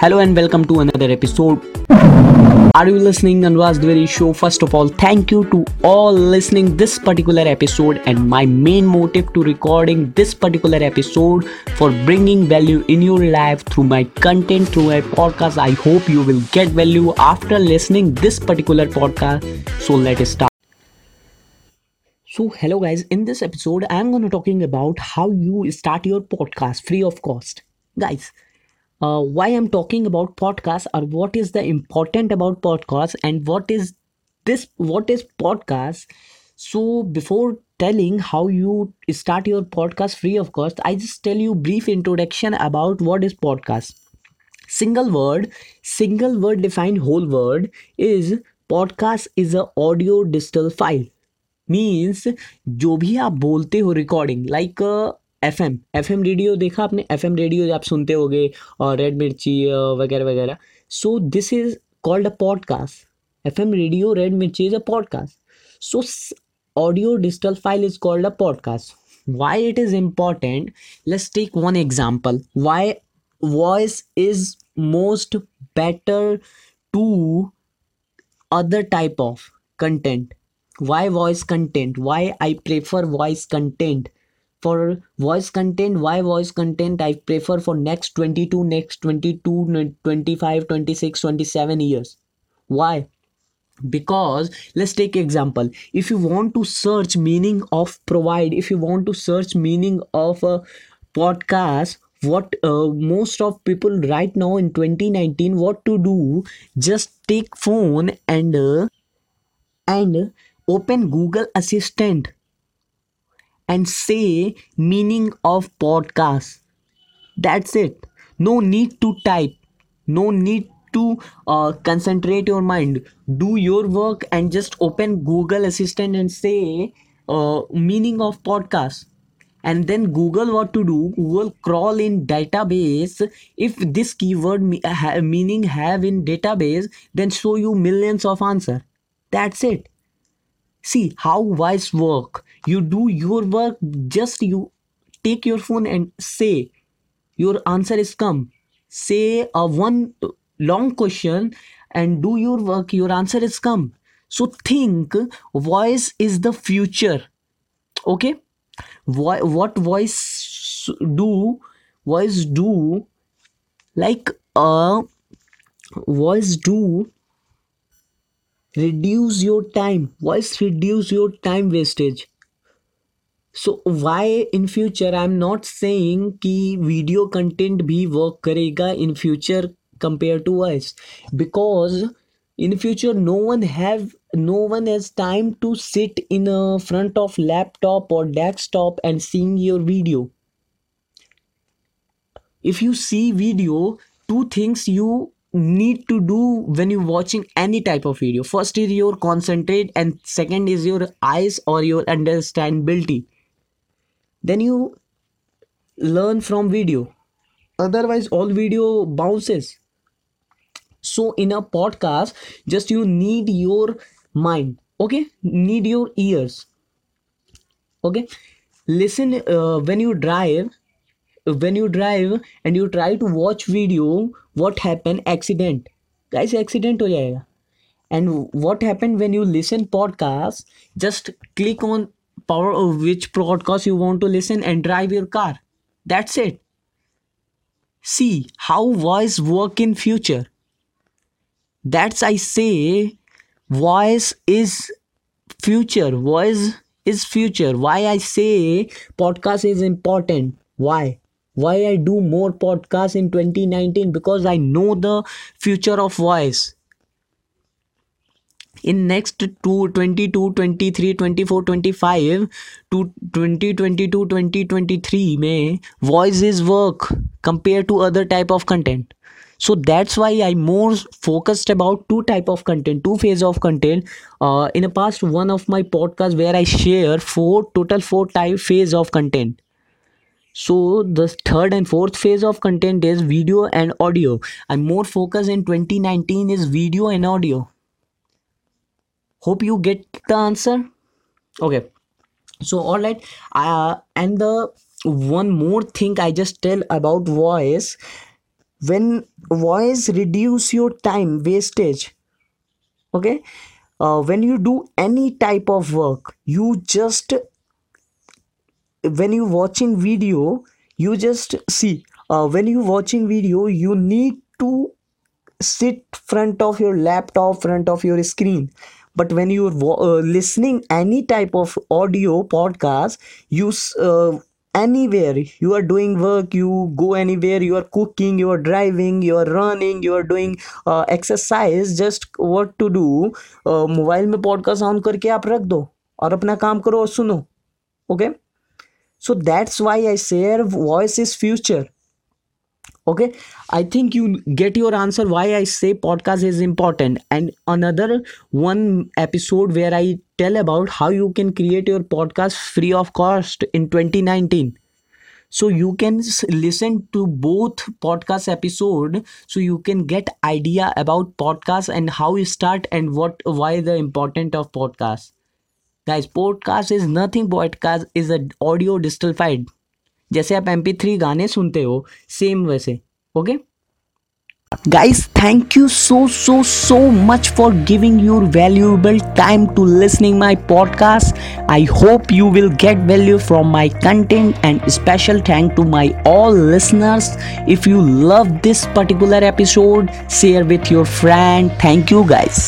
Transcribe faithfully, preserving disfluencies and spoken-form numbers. Hello and welcome to another episode. Are you listening Anvesh Dwivedi show? First of all, thank you to all listening this particular episode, and my main motive to recording this particular episode for bringing value in your life through my content, through my podcast. I hope you will get value after listening this particular podcast. So let's start. So hello guys, in this episode, I'm going to talking about how you start your podcast free of cost. Guys, Uh, why I'm talking about podcasts or what is the important about podcasts and what is this, what is podcast? So before telling how you start your podcast free of cost, I just tell you brief introduction about what is podcast. Single word, single word defined whole word is podcast is a audio digital file. Means जो भी आप बोलते हो recording like uh, F M F M radio देखा आपने, F M radio आप सुनते होंगे और रेड मिर्ची वगैरह वगैरह. So this is called a podcast. F M radio red Mirchi is a podcast. So audio digital file is called a podcast. Why it is important, let's take one example. Why voice is most better to other type of content. Why voice content, why I prefer voice content for voice content, why voice content I prefer for next twenty-two, next twenty-two, twenty-five, twenty-six, twenty-seven years. Why? Because let's take example. If you want to search meaning of provide, if you want to search meaning of a podcast, what uh, most of people right now in twenty nineteen, what to do? Just take phone and uh, and open Google Assistant and say meaning of podcast. That's it. No need to type. No need to uh, concentrate your mind. Do your work and just open Google Assistant and say uh, meaning of podcast. And then Google what to do? Google crawl in database. If this keyword me- ha- meaning have in database, then show you millions of answer. That's it. See how voice work. You do your work, just you take your phone and say your answer is come. Say a one long question and do your work, your answer is come. So think voice is the future. Okay? Vo- what voice do? Voice do like a voice do reduce your time. Voice reduce your time wastage. So why in future I'm not saying कि video content भी work करेगा in future compared to voice, because in future no one have no one has time to sit in a front of laptop or desktop and seeing your video. If you see video, two things you need to do when you watching any type of video. First is your concentrate and second is your eyes or your understandability. Then you learn from video. Otherwise all video bounces. So in a podcast just you need your mind. Okay, need your ears. Okay, listen uh, when you drive. When you drive and you try to watch video, what happened? Accident. Guys, accident ho jayega. And what happened when you listen podcast? Just click on power of which podcast you want to listen and drive your car. That's it. See how voice work in future. That's I say voice is future. Voice is future. Why I say podcast is important. Why? Why I do more podcasts in twenty nineteen? Because I know the future of voice. In next twenty-two, twenty-three, twenty-four, twenty-five to twenty twenty-two, twenty twenty-three में voice is work compared to other type of content. So that's why I more focused about two type of content, two phase of content. Uh, in the past one of my podcasts where I share four total four type phase of content. So the third and fourth phase of content is video and audio. I'm more focused in twenty nineteen is video and audio. Hope you get the answer. Okay. So all right. Uh, and the one more thing I just tell about voice. when voice reduce your time wastage. Okay, uh, when you do any type of work, you just, when you watching video, you just see, uh, when you watching video, you need to sit front of your laptop, front of your screen. But when you are uh, listening any type of audio podcast, you uh, anywhere you are doing work, you go anywhere, you are cooking, you are driving, you are running, you are doing uh, exercise, just what to do, uh, mobile में podcast on करके आप रख दो और अपना काम करो और सुनो. Okay, so that's why I share voice is future. Okay, I think you get your answer why I say podcast is important. And another one episode where I tell about how you can create your podcast free of cost in twenty nineteen. So you can listen to both podcast episode, so you can get idea about podcast and how you start and what, why the importance of podcast. Guys, podcast is nothing. Podcast is an audio digital file. जैसे आप M P three गाने सुनते हो, same वैसे. Okay guys, thank you so so so much for giving your valuable time to listening my podcast. I hope you will get value from my content and special thank to my all listeners. If you love this particular episode, share with your friend. Thank you guys.